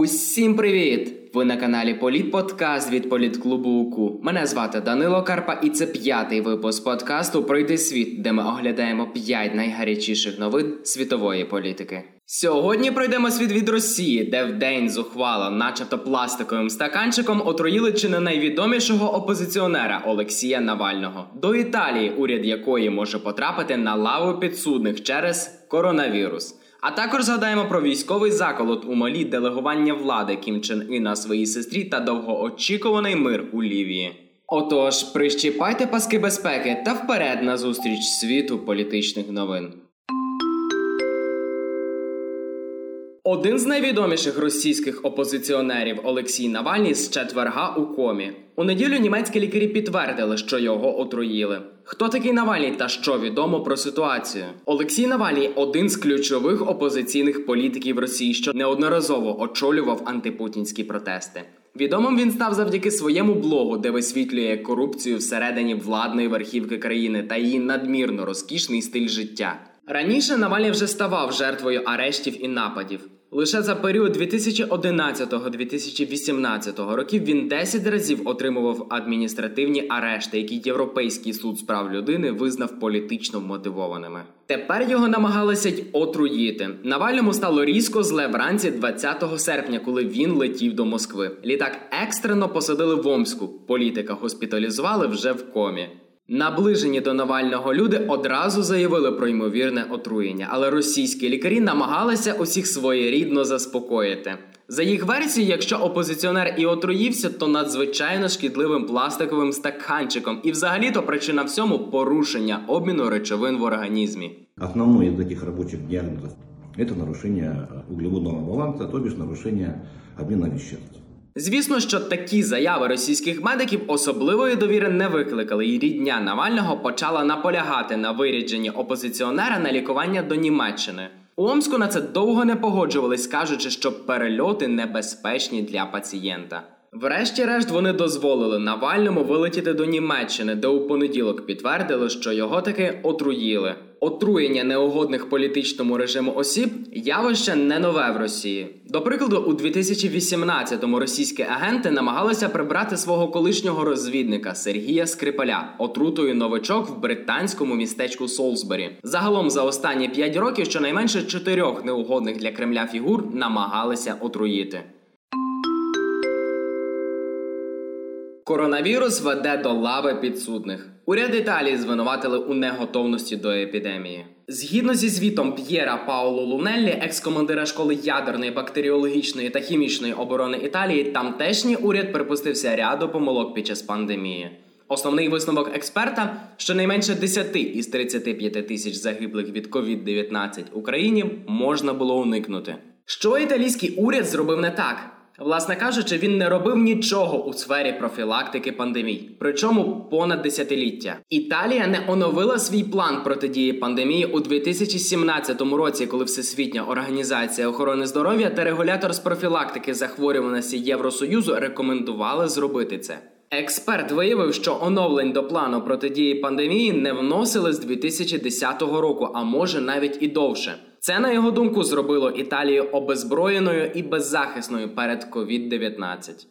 Усім привіт! Ви на каналі Політподкаст від Політклубу УКУ. Мене звати Данило Карпа і це 5-й випуск подкасту «Пройди світ», де ми оглядаємо 5 найгарячіших новин світової політики. Сьогодні пройдемо світ від Росії, де вдень зухвало, начебто пластиковим стаканчиком, отруїли чи не найвідомішого опозиціонера Олексія Навального. До Італії, уряд якої може потрапити на лаву підсудних через коронавірус. А також згадаємо про військовий заколот у Малі, делегування влади Кім Чен Ина своїй сестрі та довгоочікуваний мир у Лівії. Отож, прищіпайте паски безпеки та вперед на зустріч світу політичних новин. Один з найвідоміших російських опозиціонерів Олексій Навальний з четверга у комі. У неділю німецькі лікарі підтвердили, що його отруїли. Хто такий Навальний та що відомо про ситуацію? Олексій Навальний – один з ключових опозиційних політиків Росії, що неодноразово очолював антипутінські протести. Відомим він став завдяки своєму блогу, де висвітлює корупцію всередині владної верхівки країни та її надмірно розкішний стиль життя. Раніше Навальний вже ставав жертвою арештів і нападів. Лише за період 2011-2018 років він 10 разів отримував адміністративні арешти, які Європейський суд з прав людини визнав політично вмотивованими. Тепер його намагалися й отруїти. Навальному стало різко зле вранці 20 серпня, коли він летів до Москви. Літак екстрено посадили в Омську, політика госпіталізували вже в комі. Наближені до Навального люди одразу заявили про ймовірне отруєння, але російські лікарі намагалися усіх своєрідно заспокоїти. За їх версією, якщо опозиціонер і отруївся, то надзвичайно шкідливим пластиковим стаканчиком. І взагалі-то причина всьому – порушення обміну речовин в організмі. Основний із таких робочих діагнозів – це порушення вуглеводного балансу, тобто порушення обміну веществ. Звісно, що такі заяви російських медиків особливої довіри не викликали, і рідня Навального почала наполягати на вирядженні опозиціонера на лікування до Німеччини. У Омську на це довго не погоджувались, кажучи, що перельоти небезпечні для пацієнта. Врешті-решт вони дозволили Навальному вилетіти до Німеччини, де у понеділок підтвердили, що його таки отруїли. Отруєння неугодних політичному режиму осіб – явище не нове в Росії. До прикладу, у 2018-му російські агенти намагалися прибрати свого колишнього розвідника Сергія Скрипаля отрутою «Новачок» в британському містечку Солсбері. Загалом за останні 5 років щонайменше 4 неугодних для Кремля фігур намагалися отруїти. Коронавірус веде до лави підсудних. Уряд Італії звинуватили у неготовності до епідемії. Згідно зі звітом П'єра Пауло Лунеллі, екс-командира школи ядерної, бактеріологічної та хімічної оборони Італії, тамтешній уряд припустився ряду помилок під час пандемії. Основний висновок експерта – щонайменше 10 із 35 тисяч загиблих від COVID-19 в Україні можна було уникнути. Що італійський уряд зробив не так? Власне кажучи, він не робив нічого у сфері профілактики пандемій, причому понад десятиліття. Італія не оновила свій план протидії пандемії у 2017 році, коли Всесвітня організація охорони здоров'я та регулятор з профілактики захворюваності Євросоюзу рекомендували зробити це. Експерт виявив, що оновлень до плану протидії пандемії не вносили з 2010 року, а може навіть і довше. Це, на його думку, зробило Італію обезброєною і беззахисною перед COVID-19.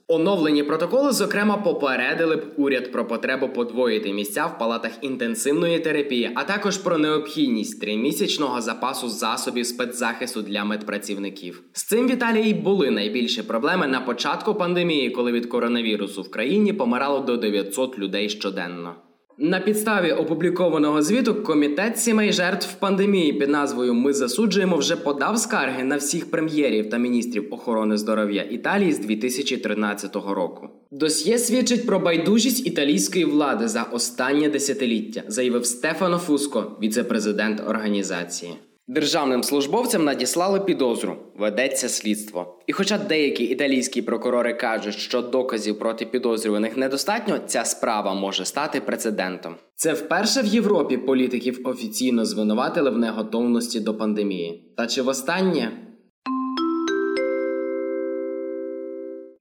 Оновлені протоколи, зокрема, попередили б уряд про потребу подвоїти місця в палатах інтенсивної терапії, а також про необхідність 3-місячного запасу засобів спецзахисту для медпрацівників. З цим в Італії були найбільші проблеми на початку пандемії, коли від коронавірусу в країні помирало до 900 людей щоденно. На підставі опублікованого звіту Комітет сімей жертв пандемії під назвою «Ми засуджуємо» вже подав скарги на всіх прем'єрів та міністрів охорони здоров'я Італії з 2013 року. Досьє свідчить про байдужість італійської влади за останнє десятиліття, заявив Стефано Фуско, віце-президент організації. Державним службовцям надіслали підозру, ведеться слідство. І хоча деякі італійські прокурори кажуть, що доказів проти підозрюваних недостатньо, ця справа може стати прецедентом. Це вперше в Європі політиків офіційно звинуватили в неготовності до пандемії. Та чи востаннє?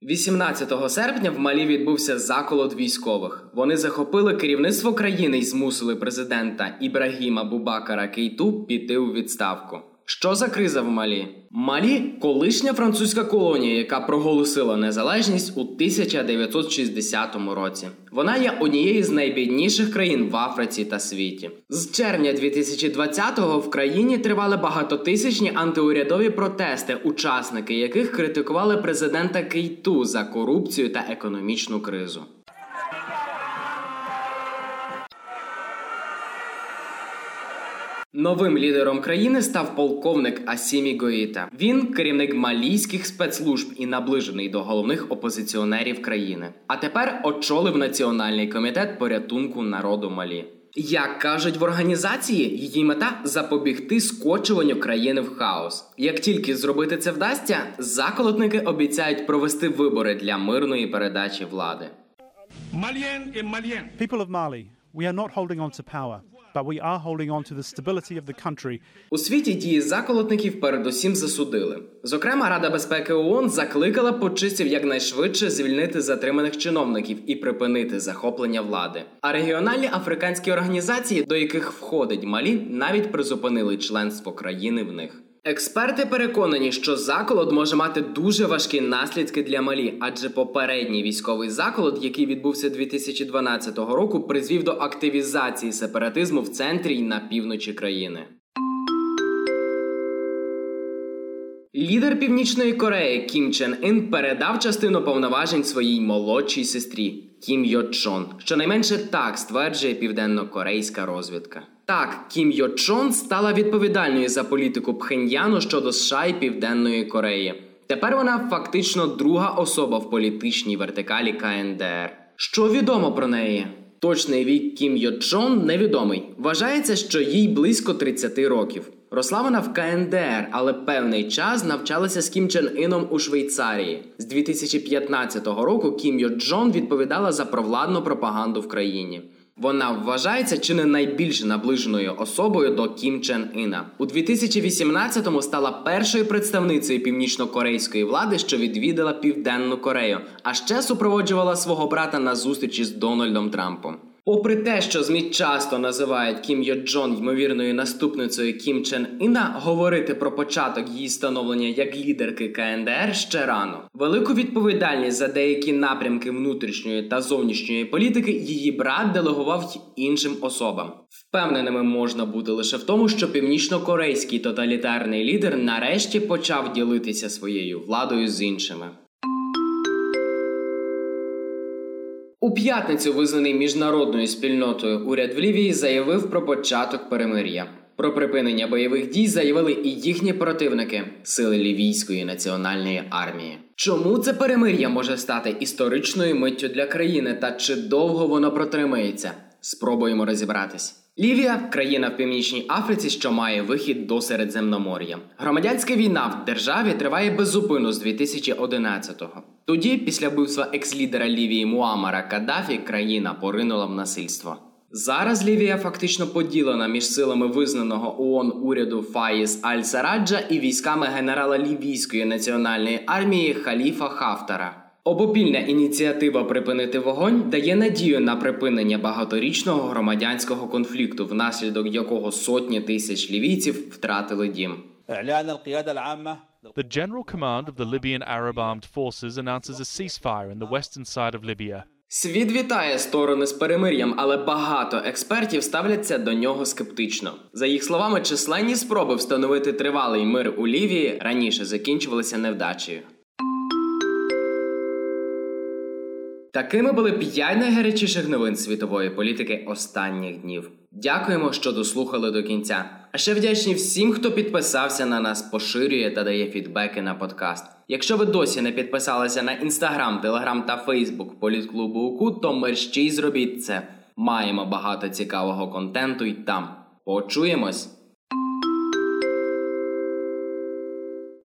18 серпня в Малі відбувся заколот військових. Вони захопили керівництво країни і змусили президента Ібрагіма Бубакара Кейту піти у відставку. Що за криза в Малі? Малі – колишня французька колонія, яка проголосила незалежність у 1960 році. Вона є однією з найбідніших країн в Африці та світі. З червня 2020-го в країні тривали багатотисячні антиурядові протести, учасники яких критикували президента Кейту за корупцію та економічну кризу. Новим лідером країни став полковник Асімі Гоїта. Він – керівник малійських спецслужб і наближений до головних опозиціонерів країни. А тепер очолив Національний комітет порятунку народу Малі. Як кажуть в організації, її мета – запобігти скочуванню країни в хаос. Як тільки зробити це вдасться, заколотники обіцяють провести вибори для мирної передачі влади. People of Mali, we are not holding on to power. But we are holding on to the stability of the country. У світі дії заколотників передусім засудили. Зокрема, Рада безпеки ООН закликала почистів якнайшвидше звільнити затриманих чиновників і припинити захоплення влади. А регіональні африканські організації, до яких входить Малі, навіть призупинили членство країни в них. Експерти переконані, що заколот може мати дуже важкі наслідки для Малі, адже попередній військовий заколот, який відбувся 2012 року, призвів до активізації сепаратизму в центрі й на півночі країни. Лідер Північної Кореї Кім Чен Ин передав частину повноважень своїй молодшій сестрі Кім Йо Чон. Щонайменше так стверджує південнокорейська розвідка. Так, Кім Йо Чон стала відповідальною за політику Пхеньяну щодо США і Південної Кореї. Тепер вона фактично друга особа в політичній вертикалі КНДР. Що відомо про неї? Точний вік Кім Йо Чон невідомий. Вважається, що їй близько 30 років. Росла вона в КНДР, але певний час навчалася з Кім Чен Ином у Швейцарії. З 2015 року Кім Йо Чон відповідала за провладну пропаганду в країні. Вона вважається чи не найбільш наближеною особою до Кім Чен Ина. У 2018-му стала першою представницею північнокорейської влади, що відвідала Південну Корею, а ще супроводжувала свого брата на зустрічі з Дональдом Трампом. Попри те, що ЗМІ часто називають Кім Йо Чон ймовірною наступницею Кім Чен Ина, говорити про початок її становлення як лідерки КНДР ще рано. Велику відповідальність за деякі напрямки внутрішньої та зовнішньої політики її брат делегував й іншим особам. Впевненими можна бути лише в тому, що північнокорейський тоталітарний лідер нарешті почав ділитися своєю владою з іншими. У п'ятницю визнаний міжнародною спільнотою уряд в Лівії заявив про початок перемир'я. Про припинення бойових дій заявили і їхні противники – сили Лівійської національної армії. Чому це перемир'я може стати історичною миттю для країни та чи довго воно протримається? Спробуємо розібратись. Лівія – країна в Північній Африці, що має вихід до Середземномор'я. Громадянська війна в державі триває безупинно з 2011-го. Тоді, після вбивства екс-лідера Лівії Муамара Каддафі, країна поринула в насильство. Зараз Лівія фактично поділена між силами визнаного ООН уряду Фаїз Аль-Сараджа і військами генерала Лівійської національної армії Халіфа Хафтара. Обопільна ініціатива «Припинити вогонь» дає надію на припинення багаторічного громадянського конфлікту, внаслідок якого сотні тисяч лівійців втратили дім. The General Command of the Libyan Arab Armed Forces announces a ceasefire in the western side of Libya. Світ вітає сторони з перемир'ям, але багато експертів ставляться до нього скептично. За їх словами, численні спроби встановити тривалий мир у Лівії раніше закінчувалися невдачею. Такими були 5 найгарячіших новин світової політики останніх днів. Дякуємо, що дослухали до кінця. А ще вдячні всім, хто підписався на нас, поширює та дає фідбеки на подкаст. Якщо ви досі не підписалися на Instagram, Telegram та Facebook Політклубу УКУ, то мерщій зробіть це. Маємо багато цікавого контенту й там. Почуємось!